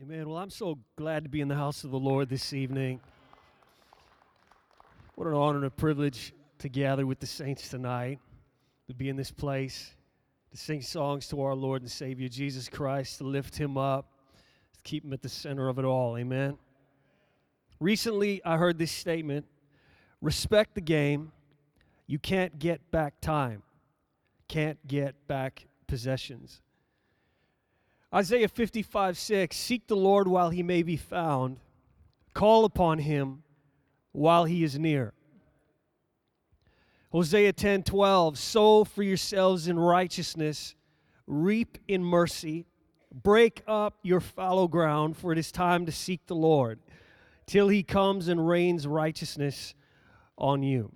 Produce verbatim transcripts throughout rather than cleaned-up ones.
Amen. Well, I'm so glad to be in the house of the Lord this evening. What an honor and a privilege to gather with the saints tonight, to be in this place, to sing songs to our Lord and Savior Jesus Christ, to lift him up, to keep him at the center of it all. Amen. Recently, I heard this statement, respect the game, you can't get back time, can't get back possessions. Isaiah fifty-five six, seek the Lord while he may be found, call upon him while he is near. Hosea ten twelve, sow for yourselves in righteousness, reap in mercy, break up your fallow ground, for it is time to seek the Lord, till he comes and rains righteousness on you.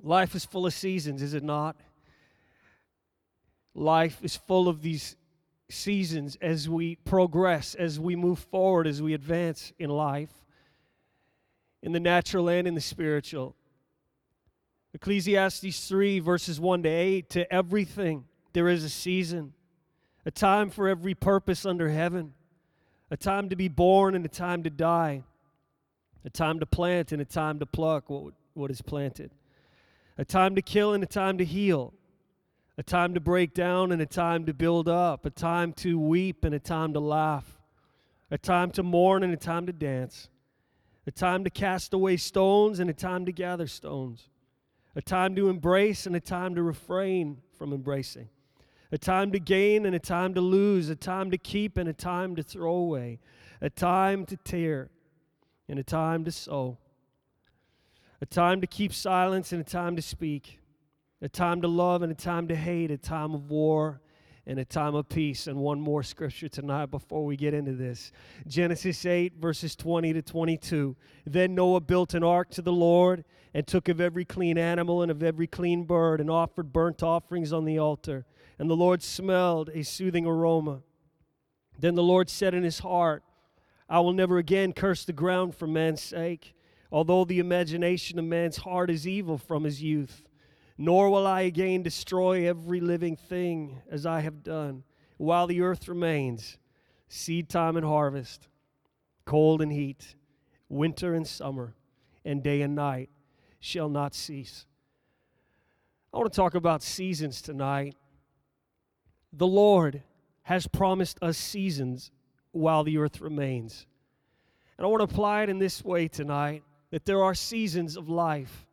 Life is full of seasons, is it not? Life is full of these seasons as we progress, as we move forward, as we advance in life, in the natural and in the spiritual. Ecclesiastes three, verses one to eight, to everything there is a season, a time for every purpose under heaven, a time to be born and a time to die, a time to plant and a time to pluck what, what is planted, a time to kill and a time to heal, a time to break down and a time to build up, a time to weep and a time to laugh, a time to mourn and a time to dance, a time to cast away stones and a time to gather stones, a time to embrace and a time to refrain from embracing, a time to gain and a time to lose, a time to keep and a time to throw away, a time to tear and a time to sow, a time to keep silence and a time to speak, a time to love and a time to hate, a time of war and a time of peace. And one more scripture tonight before we get into this. Genesis eight, verses twenty to twenty-two. Then Noah built an ark to the Lord and took of every clean animal and of every clean bird and offered burnt offerings on the altar. And the Lord smelled a soothing aroma. Then the Lord said in his heart, I will never again curse the ground for man's sake, although the imagination of man's heart is evil from his youth. Nor will I again destroy every living thing as I have done, while the earth remains, seed time and harvest, cold and heat, winter and summer, and day and night shall not cease. I want to talk about seasons tonight. The Lord has promised us seasons while the earth remains. And I want to apply it in this way tonight, that there are seasons of life,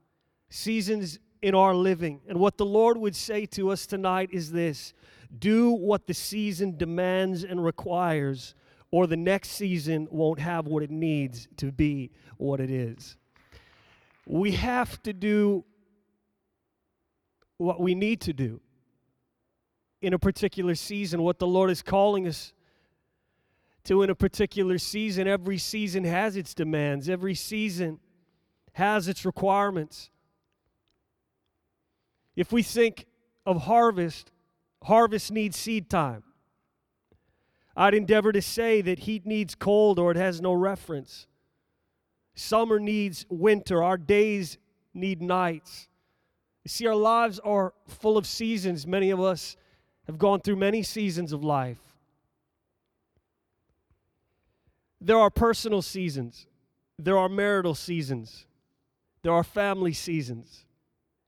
seasons in our living. And what the Lord would say to us tonight is this, do what the season demands and requires, or the next season won't have what it needs to be what it is. We have to do what we need to do in a particular season, what the Lord is calling us to in a particular season. Every season has its demands. Every season has its requirements. If we think of harvest, harvest needs seed time. I'd endeavor to say that heat needs cold or it has no reference. Summer needs winter. Our days need nights. You see, our lives are full of seasons. Many of us have gone through many seasons of life. There are personal seasons. There are marital seasons. There are family seasons.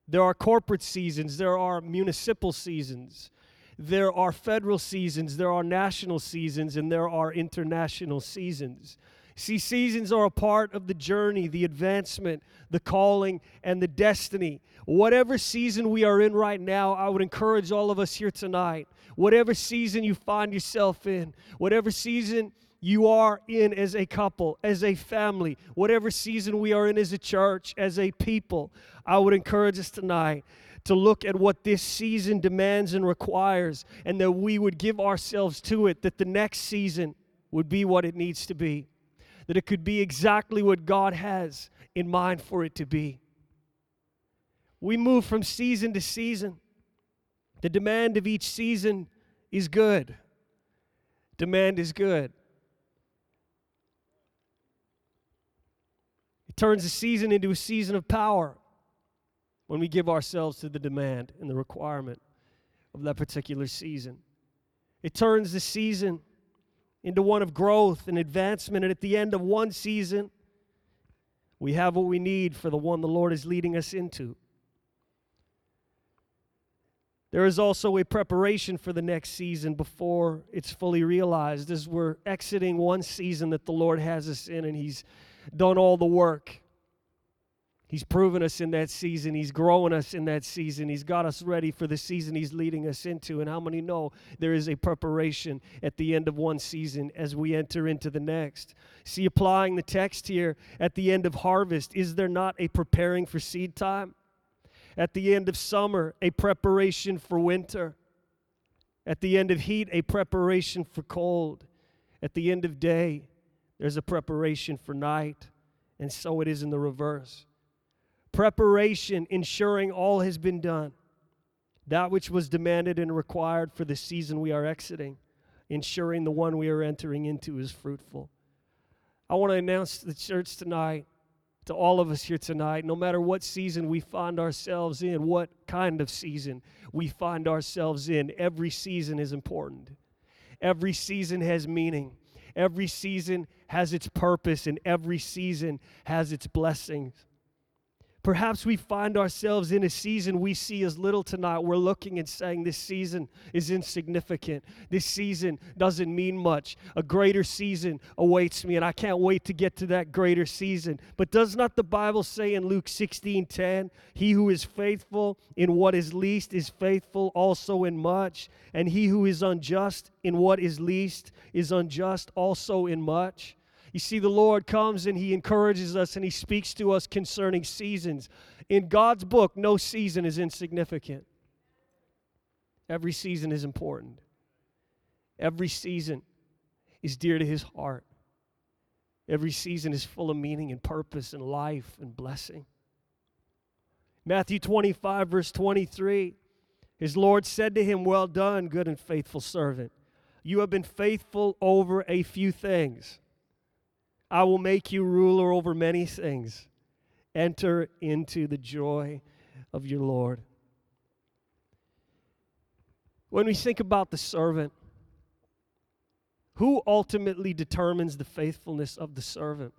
There are corporate seasons, there are municipal seasons, there are federal seasons, there are national seasons, and there are international seasons. See, seasons are a part of the journey, the advancement, the calling, and the destiny. Whatever season we are in right now, I would encourage all of us here tonight, whatever season you find yourself in, whatever season you are in as a couple, as a family, whatever season we are in as a church, as a people, I would encourage us tonight to look at what this season demands and requires, and that we would give ourselves to it, that the next season would be what it needs to be, that it could be exactly what God has in mind for it to be. We move from season to season. The demand of each season is good. Demand is good. Turns a season into a season of power when we give ourselves to the demand and the requirement of that particular season. It turns the season into one of growth and advancement. And at the end of one season, we have what we need for the one the Lord is leading us into. There is also a preparation for the next season before it's fully realized, as we're exiting one season that the Lord has us in, and He's done all the work. He's proven us in that season. He's growing us in that season. He's got us ready for the season He's leading us into. And how many know there is a preparation at the end of one season as we enter into the next? See, applying the text here, at the end of harvest, is there not a preparing for seed time? At the end of summer, a preparation for winter. At the end of heat, a preparation for cold. At the end of day, there's a preparation for night. And so it is in the reverse. Preparation, ensuring all has been done. That which was demanded and required for the season we are exiting, ensuring the one we are entering into is fruitful. I want to announce to the church tonight, to all of us here tonight, no matter what season we find ourselves in, what kind of season we find ourselves in, every season is important. Every season has meaning. Every season has its purpose, and every season has its blessings. Perhaps we find ourselves in a season we see as little tonight. We're looking and saying this season is insignificant. This season doesn't mean much. A greater season awaits me, and I can't wait to get to that greater season. But does not the Bible say in Luke sixteen ten, he who is faithful in what is least is faithful also in much, and he who is unjust in what is least is unjust also in much? You see, the Lord comes and He encourages us and He speaks to us concerning seasons. In God's book, no season is insignificant. Every season is important. Every season is dear to His heart. Every season is full of meaning and purpose and life and blessing. Matthew twenty-five, verse twenty-three, His Lord said to him, "Well done, good and faithful servant. You have been faithful over a few things. I will make you ruler over many things. Enter into the joy of your Lord." When we think about the servant, who ultimately determines the faithfulness of the servant?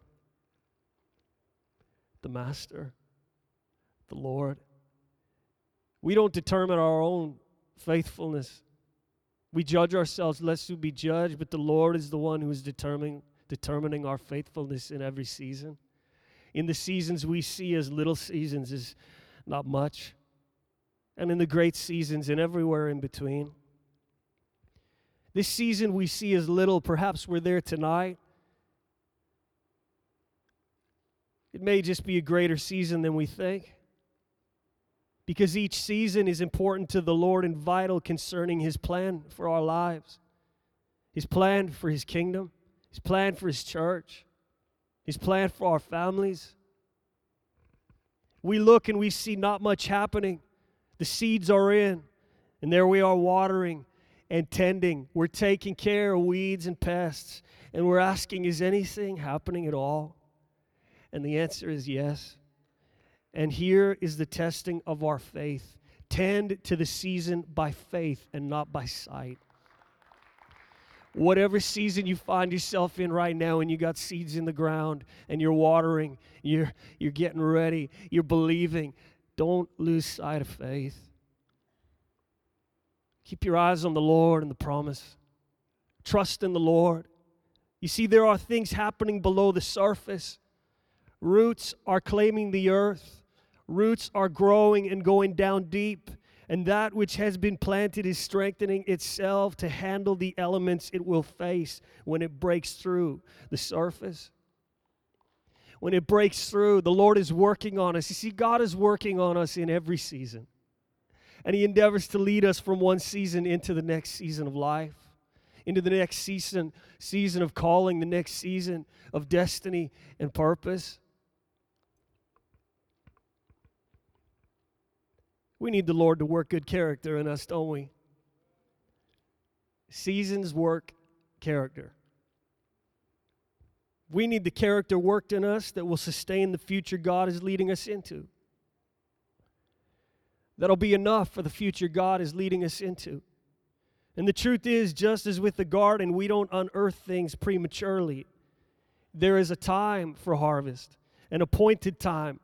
The Master, the Lord. We don't determine our own faithfulness. We judge ourselves lest we be judged, but the Lord is the one who is determining determining our faithfulness in every season. In the seasons we see as little seasons is not much, and in the great seasons and everywhere in between. This season we see as little, perhaps we're there tonight. It may just be a greater season than we think, because each season is important to the Lord and vital concerning His plan for our lives, His plan for His kingdom, His plan for His church, His plan for our families. We look and we see not much happening. The seeds are in, and there we are watering and tending. We're taking care of weeds and pests, and we're asking, is anything happening at all? And the answer is yes. And here is the testing of our faith. Tend to the season by faith and not by sight. Whatever season you find yourself in right now, and you got seeds in the ground and you're watering, you're, you're getting ready, you're believing, don't lose sight of faith. Keep your eyes on the Lord and the promise. Trust in the Lord. You see, there are things happening below the surface. Roots are claiming the earth. Roots are growing and going down deep. And that which has been planted is strengthening itself to handle the elements it will face when it breaks through the surface. When it breaks through, the Lord is working on us. You see, God is working on us in every season. And He endeavors to lead us from one season into the next season of life, into the next season, season of calling, the next season of destiny and purpose. We need the Lord to work good character in us, don't we? Seasons work character. We need the character worked in us that will sustain the future God is leading us into. That'll be enough for the future God is leading us into. And the truth is, just as with the garden, we don't unearth things prematurely. There is a time for harvest, an appointed time,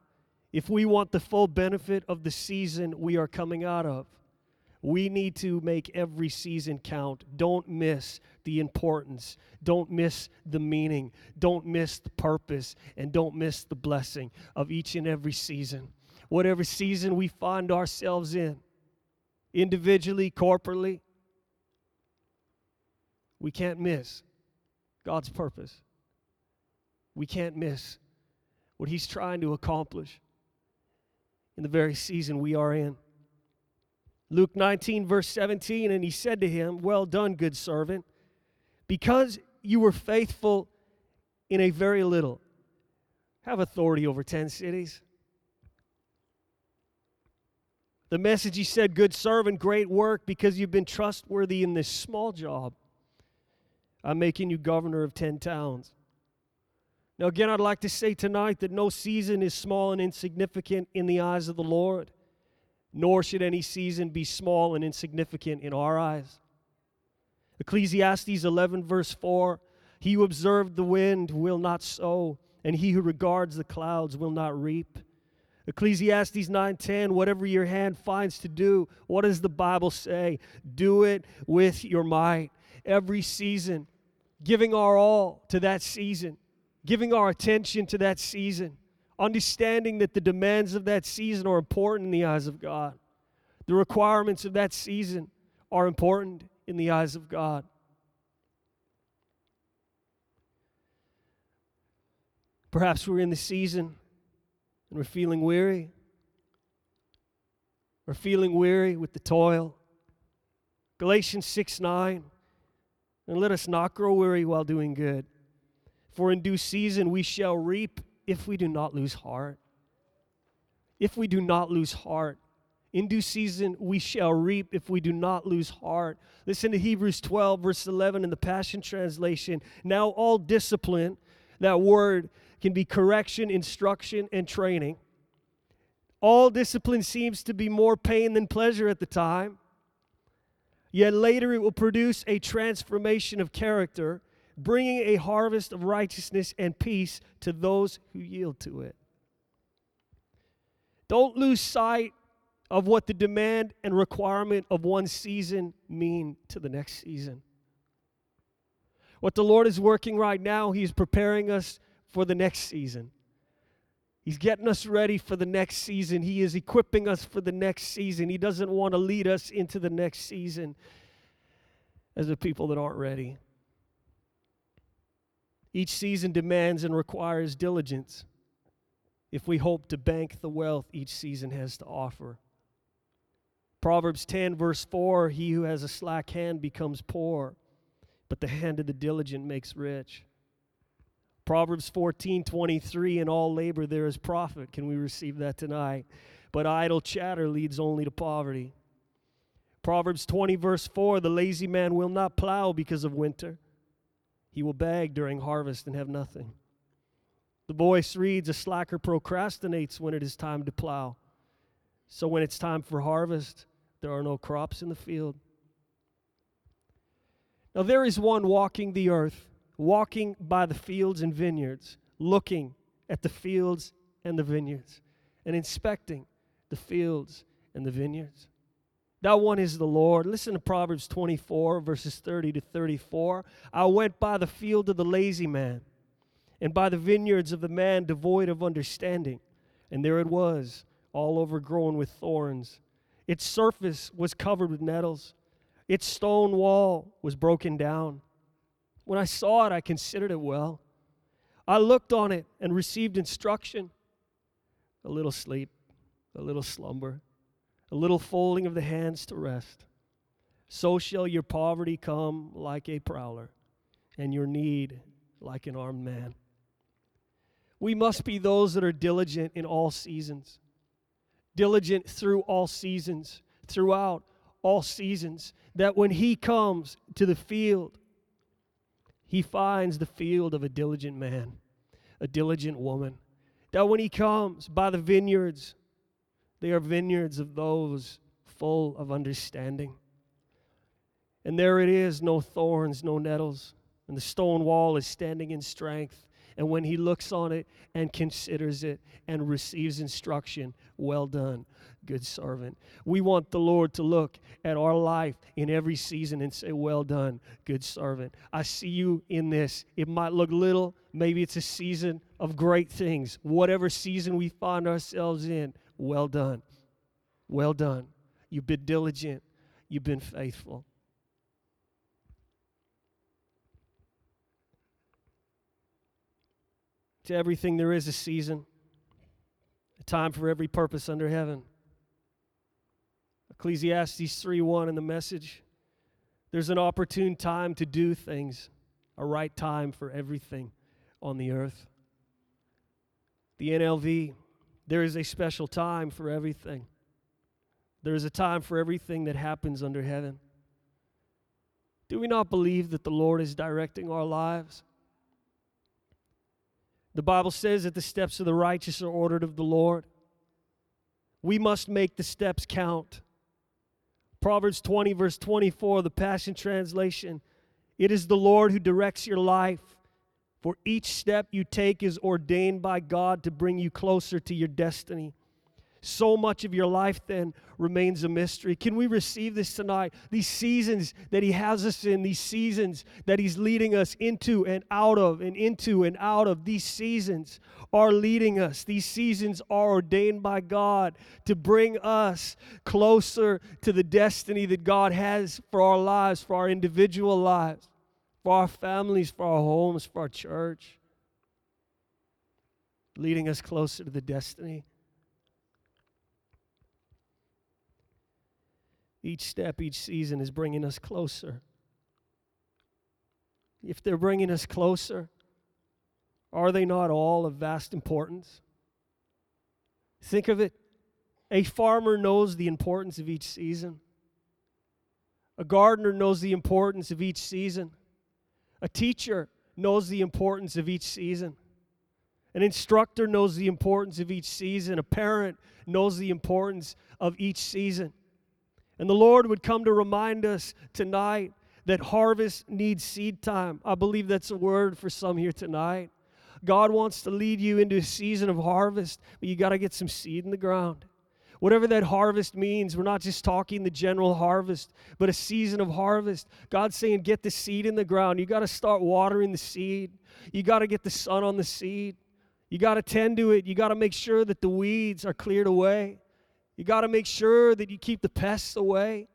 if we want the full benefit of the season we are coming out of. We need to make every season count. Don't miss the importance. Don't miss the meaning. Don't miss the purpose. And don't miss the blessing of each and every season. Whatever season we find ourselves in, individually, corporately, we can't miss God's purpose. We can't miss what He's trying to accomplish in the very season we are in. Luke nineteen, verse seventeen, and he said to him, "Well done, good servant. Because you were faithful in a very little, have authority over ten cities." The message, he said, "Good servant, great work, because you've been trustworthy in this small job. I'm making you governor of ten towns." Now again, I'd like to say tonight that no season is small and insignificant in the eyes of the Lord. Nor should any season be small and insignificant in our eyes. Ecclesiastes eleven, verse four, "He who observes the wind will not sow, and he who regards the clouds will not reap." Ecclesiastes nine ten, "Whatever your hand finds to do," what does the Bible say? "Do it with your might." Every season, giving our all to that season, giving our attention to that season, understanding that the demands of that season are important in the eyes of God. The requirements of that season are important in the eyes of God. Perhaps we're in the season and we're feeling weary. We're feeling weary with the toil. Galatians six nine, "And let us not grow weary while doing good. For in due season we shall reap if we do not lose heart." If we do not lose heart. In due season we shall reap if we do not lose heart. Listen to Hebrews twelve, verse eleven in the Passion Translation. "Now all discipline," that word can be correction, instruction, and training. "All discipline seems to be more pain than pleasure at the time. Yet later it will produce a transformation of character, bringing a harvest of righteousness and peace to those who yield to it." Don't lose sight of what the demand and requirement of one season mean to the next season. What the Lord is working right now, He is preparing us for the next season. He's getting us ready for the next season. He is equipping us for the next season. He doesn't want to lead us into the next season as a people that aren't ready. Each season demands and requires diligence if we hope to bank the wealth each season has to offer. Proverbs ten, verse four, "He who has a slack hand becomes poor, but the hand of the diligent makes rich." Proverbs fourteen, twenty-three, "In all labor there is profit." Can we receive that tonight? "But idle chatter leads only to poverty." Proverbs twenty, verse four, "The lazy man will not plow because of winter. He will beg during harvest and have nothing." The voice reads, "A slacker procrastinates when it is time to plow. So when it's time for harvest, there are no crops in the field." Now there is one walking the earth, walking by the fields and vineyards, looking at the fields and the vineyards, and inspecting the fields and the vineyards. That one is the Lord. Listen to Proverbs twenty-four, verses thirty to thirty-four. "I went by the field of the lazy man, and by the vineyards of the man devoid of understanding. And there it was, all overgrown with thorns. Its surface was covered with nettles. Its stone wall was broken down. When I saw it, I considered it well. I looked on it and received instruction. A little sleep, a little slumber, a little folding of the hands to rest. So shall your poverty come like a prowler, and your need like an armed man." We must be those that are diligent in all seasons, diligent through all seasons, throughout all seasons, that when He comes to the field, He finds the field of a diligent man, a diligent woman. That when He comes by the vineyards, they are vineyards of those full of understanding. And there it is, no thorns, no nettles. And the stone wall is standing in strength. And when he looks on it and considers it and receives instruction, well done, good servant. We want the Lord to look at our life in every season and say, well done, good servant. I see you in this. It might look little. Maybe it's a season of great things. Whatever season we find ourselves in, well done. Well done. You've been diligent. You've been faithful. To everything there is a season, a time for every purpose under heaven. Ecclesiastes three one in the Message, there's an opportune time to do things, a right time for everything on the earth. The N L V, there is a special time for everything. There is a time for everything that happens under heaven. Do we not believe that the Lord is directing our lives? The Bible says that the steps of the righteous are ordered of the Lord. We must make the steps count. Proverbs twenty, verse twenty-four, the Passion Translation. It is the Lord who directs your life, for each step you take is ordained by God to bring you closer to your destiny. So much of your life, then, remains a mystery. Can we receive this tonight? These seasons that He has us in, these seasons that He's leading us into and out of and into and out of, these seasons are leading us. These seasons are ordained by God to bring us closer to the destiny that God has for our lives, for our individual lives, for our families, for our homes, for our church. Leading us closer to the destiny. Each step, each season is bringing us closer. If they're bringing us closer, are they not all of vast importance? Think of it. A farmer knows the importance of each season. A gardener knows the importance of each season. A teacher knows the importance of each season. An instructor knows the importance of each season. A parent knows the importance of each season. And the Lord would come to remind us tonight that harvest needs seed time. I believe that's a word for some here tonight. God wants to lead you into a season of harvest, but you got to get some seed in the ground. Whatever that harvest means, we're not just talking the general harvest, but a season of harvest. God's saying, get the seed in the ground. You got to start watering the seed. You got to get the sun on the seed. You got to tend to it. You got to make sure that the weeds are cleared away. You got to make sure that you keep the pests away,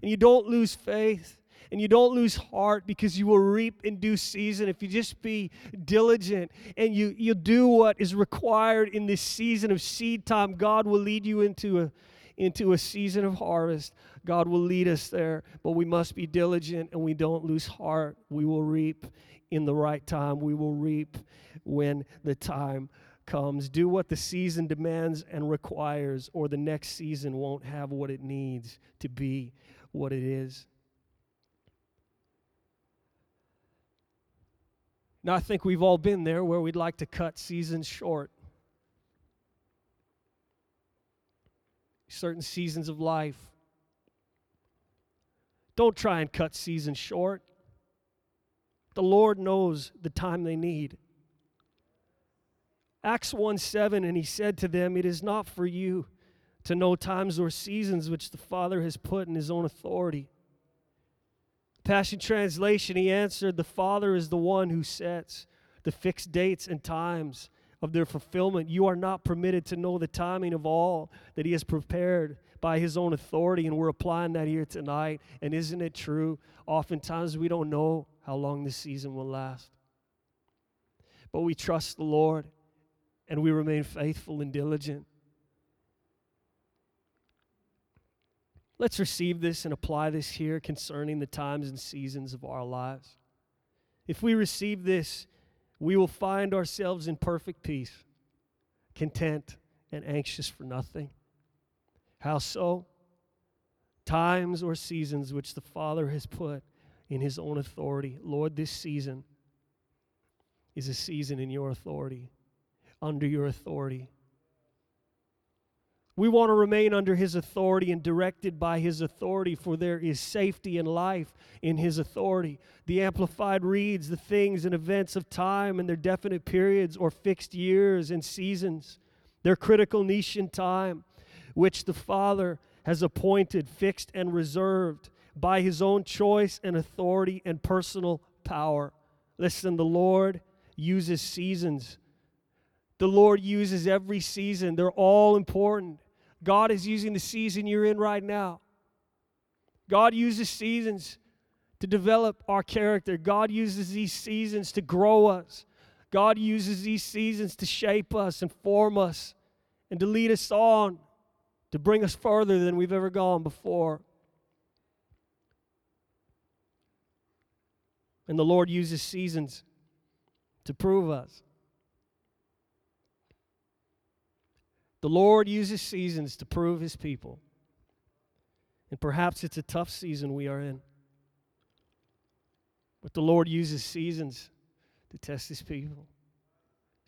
and you don't lose faith, and you don't lose heart, because you will reap in due season if you just be diligent and you, you do what is required in this season of seed time. God will lead you into a, into a season of harvest. God will lead us there, but we must be diligent and we don't lose heart. We will reap in the right time. We will reap when the time comes. Do what the season demands and requires, or the next season won't have what it needs to be what it is. Now, I think we've all been there where we'd like to cut seasons short. Certain seasons of life. Don't try and cut seasons short. The Lord knows the time they need. Acts one seven, and he said to them, it is not for you to know times or seasons which the Father has put in his own authority. Passion Translation, he answered, the Father is the one who sets the fixed dates and times of their fulfillment. You are not permitted to know the timing of all that he has prepared by his own authority, and we're applying that here tonight. And isn't it true? Oftentimes we don't know how long this season will last. But we trust the Lord. And we remain faithful and diligent. Let's receive this and apply this here concerning the times and seasons of our lives. If we receive this, we will find ourselves in perfect peace, content, and anxious for nothing. How so? Times or seasons which the Father has put in his own authority. Lord, this season is a season in your authority. Under your authority. We want to remain under his authority and directed by his authority, for there is safety and life in his authority. The Amplified reads, the things and events of time and their definite periods or fixed years and seasons, their critical niche in time, which the Father has appointed, fixed and reserved by his own choice and authority and personal power. Listen, the Lord uses seasons. The Lord uses every season. They're all important. God is using the season you're in right now. God uses seasons to develop our character. God uses these seasons to grow us. God uses these seasons to shape us and form us and to lead us on, to bring us further than we've ever gone before. And the Lord uses seasons to prove us. The Lord uses seasons to prove his people. And perhaps it's a tough season we are in. But the Lord uses seasons to test his people,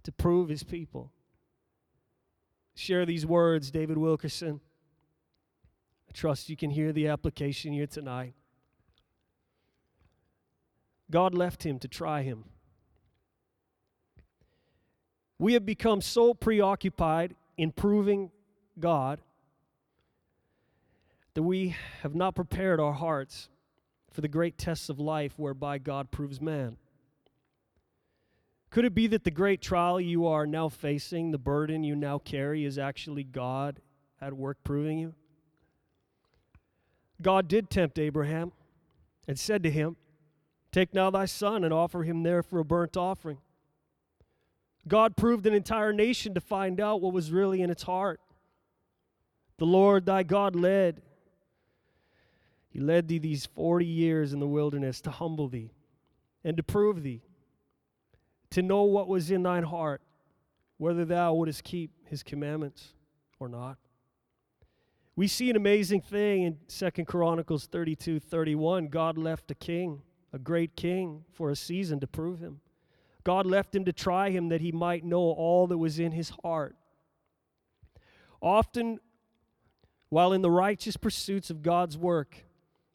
to prove his people. Share these words, David Wilkerson. I trust you can hear the application here tonight. God left him to try him. We have become so preoccupied in proving God that we have not prepared our hearts for the great tests of life whereby God proves man. Could it be that the great trial you are now facing, the burden you now carry, is actually God at work proving you? God did tempt Abraham and said to him, take now thy son and offer him there for a burnt offering. God proved an entire nation to find out what was really in its heart. The Lord thy God led. He led thee these forty years in the wilderness to humble thee and to prove thee, to know what was in thine heart, whether thou wouldest keep his commandments or not. We see an amazing thing in Second Chronicles thirty-two thirty-one. God left a king, a great king, for a season to prove him. God left him to try him that he might know all that was in his heart. Often, while in the righteous pursuits of God's work,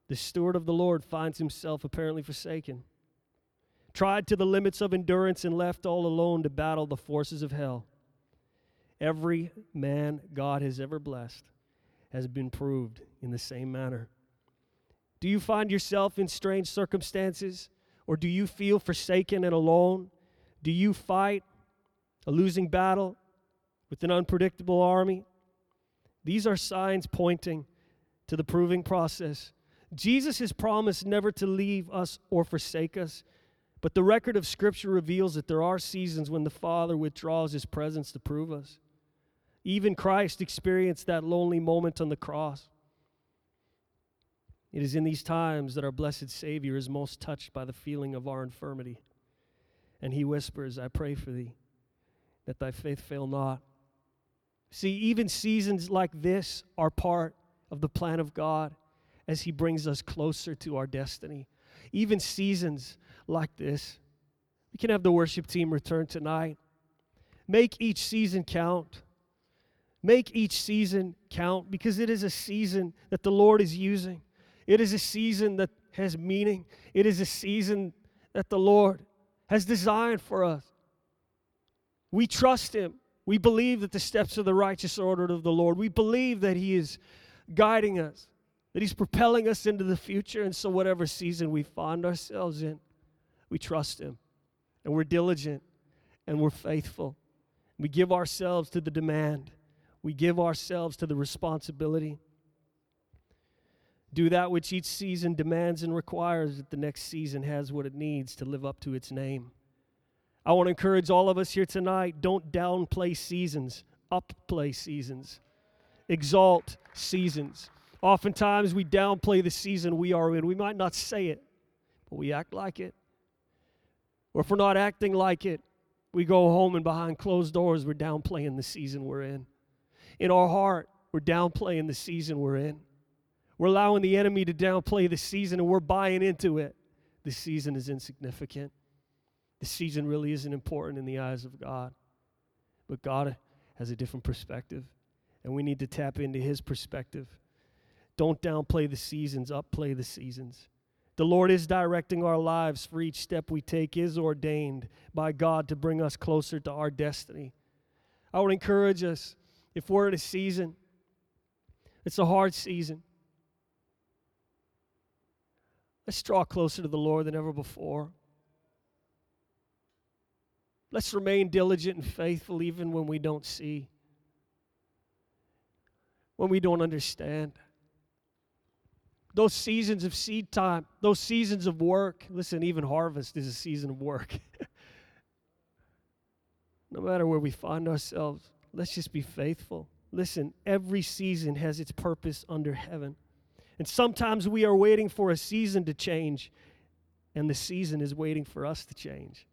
the steward of the Lord finds himself apparently forsaken, tried to the limits of endurance and left all alone to battle the forces of hell. Every man God has ever blessed has been proved in the same manner. Do you find yourself in strange circumstances, or do you feel forsaken and alone? Do you fight a losing battle with an unpredictable army? These are signs pointing to the proving process. Jesus has promised never to leave us or forsake us, but the record of Scripture reveals that there are seasons when the Father withdraws his presence to prove us. Even Christ experienced that lonely moment on the cross. It is in these times that our blessed Savior is most touched by the feeling of our infirmity. And he whispers, I pray for thee, that thy faith fail not. See, even seasons like this are part of the plan of God as he brings us closer to our destiny. Even seasons like this. We can have the worship team return tonight. Make each season count. Make each season count, because it is a season that the Lord is using. It is a season that has meaning. It is a season that the Lord has designed for us. We trust him. We believe that the steps of the righteous are ordered of the Lord. We believe that he is guiding us, that he's propelling us into the future. And so whatever season we find ourselves in, we trust him, and we're diligent, and we're faithful. We give ourselves to the demand. We give ourselves to the responsibility. Do that which each season demands and requires, that the next season has what it needs to live up to its name. I want to encourage all of us here tonight, don't downplay seasons, upplay seasons, exalt seasons. Oftentimes we downplay the season we are in. We might not say it, but we act like it. Or if we're not acting like it, we go home and behind closed doors, we're downplaying the season we're in. In our heart, we're downplaying the season we're in. We're allowing the enemy to downplay the season, and we're buying into it. The season is insignificant. The season really isn't important in the eyes of God. But God has a different perspective, and we need to tap into his perspective. Don't downplay the seasons, upplay the seasons. The Lord is directing our lives, for each step we take is ordained by God to bring us closer to our destiny. I would encourage us, if we're in a season, it's a hard season, let's draw closer to the Lord than ever before. Let's remain diligent and faithful even when we don't see, when we don't understand. Those seasons of seed time, those seasons of work, listen, even harvest is a season of work. No matter where we find ourselves, let's just be faithful. Listen, every season has its purpose under heaven. And sometimes we are waiting for a season to change, and the season is waiting for us to change.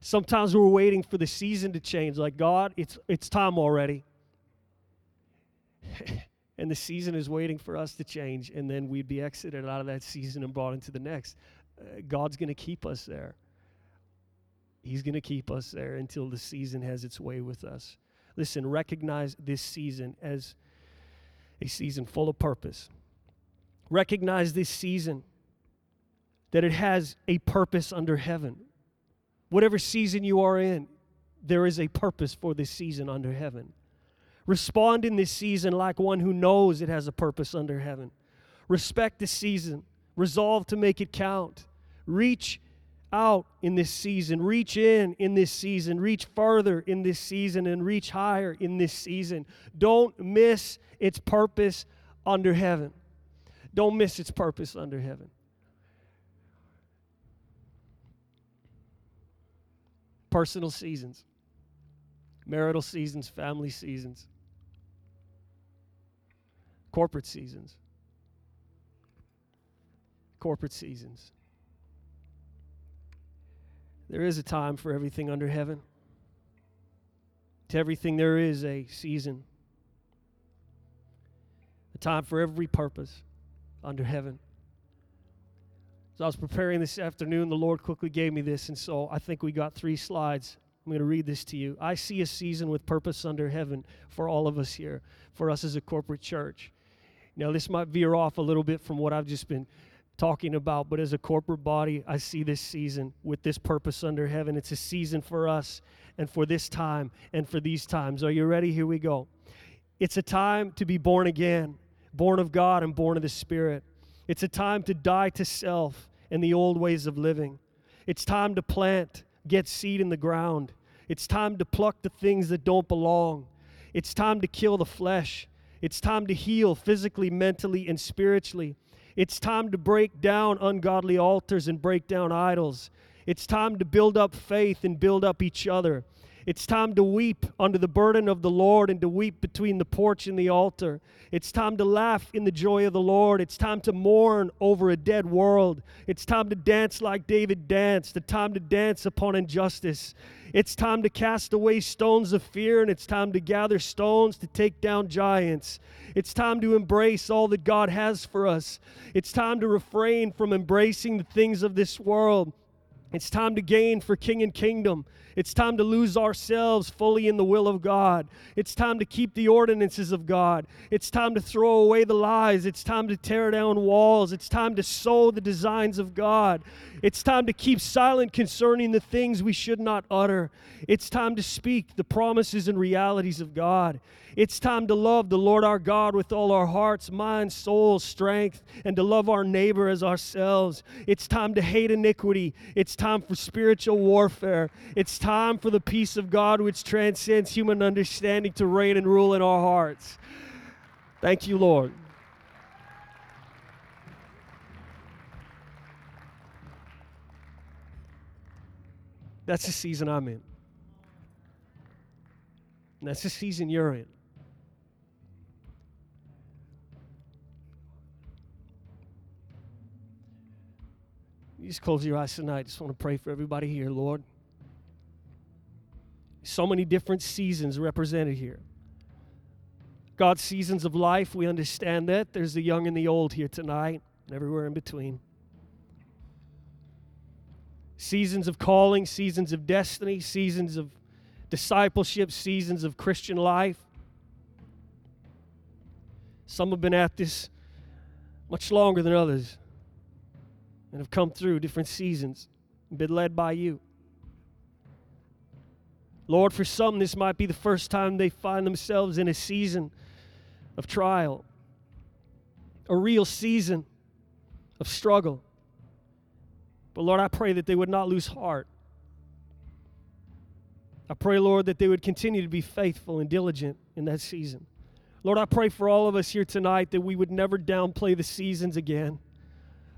Sometimes we're waiting for the season to change, like, God, it's it's time already. And the season is waiting for us to change, and then we'd be exited out of that season and brought into the next. Uh, God's going to keep us there. He's going to keep us there until the season has its way with us. Listen, recognize this season as a season full of purpose. Recognize this season that it has a purpose under heaven. Whatever season you are in, there is a purpose for this season under heaven. Respond in this season like one who knows it has a purpose under heaven. Respect the season. Resolve to make it count. Reach out in this season. Reach in in this season. Reach further in this season and reach higher in this season. Don't miss its purpose under heaven. Don't miss its purpose under heaven. Personal seasons, marital seasons, family seasons, corporate seasons, corporate seasons. There is a time for everything under heaven. To everything there is a season. A time for every purpose under heaven. As I was preparing this afternoon, the Lord quickly gave me this, and so I think we got three slides. I'm going to read this to you. I see a season with purpose under heaven for all of us here, for us as a corporate church. Now, this might veer off a little bit from what I've just been talking about, but as a corporate body, I see this season with this purpose under heaven. It's a season for us and for this time and for these times. Are you ready? Here we go. It's a time to be born again, born of God and born of the Spirit. It's a time to die to self and the old ways of living. It's time to plant, get seed in the ground. It's time to pluck the things that don't belong. It's time to kill the flesh. It's time to heal physically, mentally, and spiritually. It's time to break down ungodly altars and break down idols. It's time to build up faith and build up each other. It's time to weep under the burden of the Lord and to weep between the porch and the altar. It's time to laugh in the joy of the Lord. It's time to mourn over a dead world. It's time to dance like David danced. The time to dance upon injustice. It's time to cast away stones of fear, and it's time to gather stones to take down giants. It's time to embrace all that God has for us. It's time to refrain from embracing the things of this world. It's time to gain for king and kingdom. It's time to lose ourselves fully in the will of God. It's time to keep the ordinances of God. It's time to throw away the lies. It's time to tear down walls. It's time to sow the designs of God. It's time to keep silent concerning the things we should not utter. It's time to speak the promises and realities of God. It's time to love the Lord our God with all our hearts, mind, soul, strength, and to love our neighbor as ourselves. It's time to hate iniquity. It's time for spiritual warfare. It's time for the peace of God, which transcends human understanding, to reign and rule in our hearts. Thank you, Lord. That's the season I'm in. And that's the season you're in. You just close your eyes tonight. I just want to pray for everybody here, Lord. So many different seasons represented here. God, seasons of life, we understand that. There's the young and the old here tonight and everywhere in between. Seasons of calling, seasons of destiny, seasons of discipleship, seasons of Christian life, Some have been at this much longer than others and have come through different seasons and been led by you. Lord, for some, this might be the first time they find themselves in a season of trial, a real season of struggle. But Lord, I pray that they would not lose heart. I pray, Lord, that they would continue to be faithful and diligent in that season. Lord, I pray for all of us here tonight that we would never downplay the seasons again.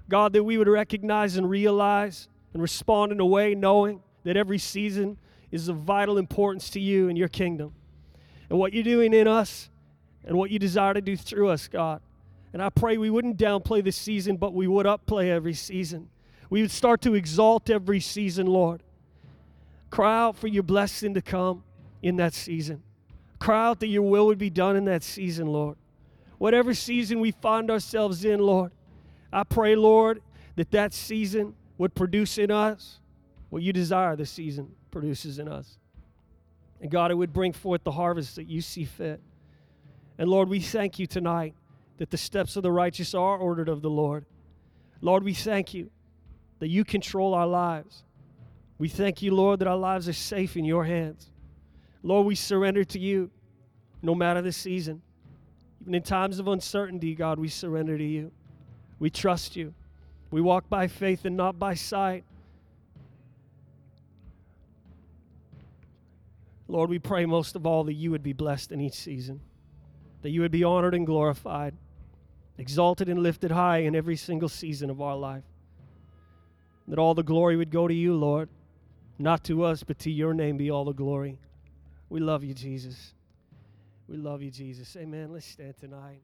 God, that we would recognize and realize and respond in a way knowing that every season is of vital importance to you and your kingdom and what you're doing in us and what you desire to do through us, God. And I pray we wouldn't downplay this season, but we would upplay every season. We would start to exalt every season, Lord. Cry out for your blessing to come in that season. Cry out that your will would be done in that season, Lord. Whatever season we find ourselves in, Lord, I pray, Lord, that that season would produce in us what you desire this season produces in us. And God, it would bring forth the harvest that you see fit. And Lord, we thank you tonight that the steps of the righteous are ordered of the Lord. Lord, we thank you that you control our lives. We thank you, Lord, that our lives are safe in your hands. Lord, we surrender to you no matter the season. Even in times of uncertainty, God, we surrender to you. We trust you. We walk by faith and not by sight. Lord, we pray most of all that you would be blessed in each season, that you would be honored and glorified, exalted and lifted high in every single season of our life, that all the glory would go to you, Lord, not to us, but to your name be all the glory. We love you, Jesus. We love you, Jesus. Amen. Let's stand tonight.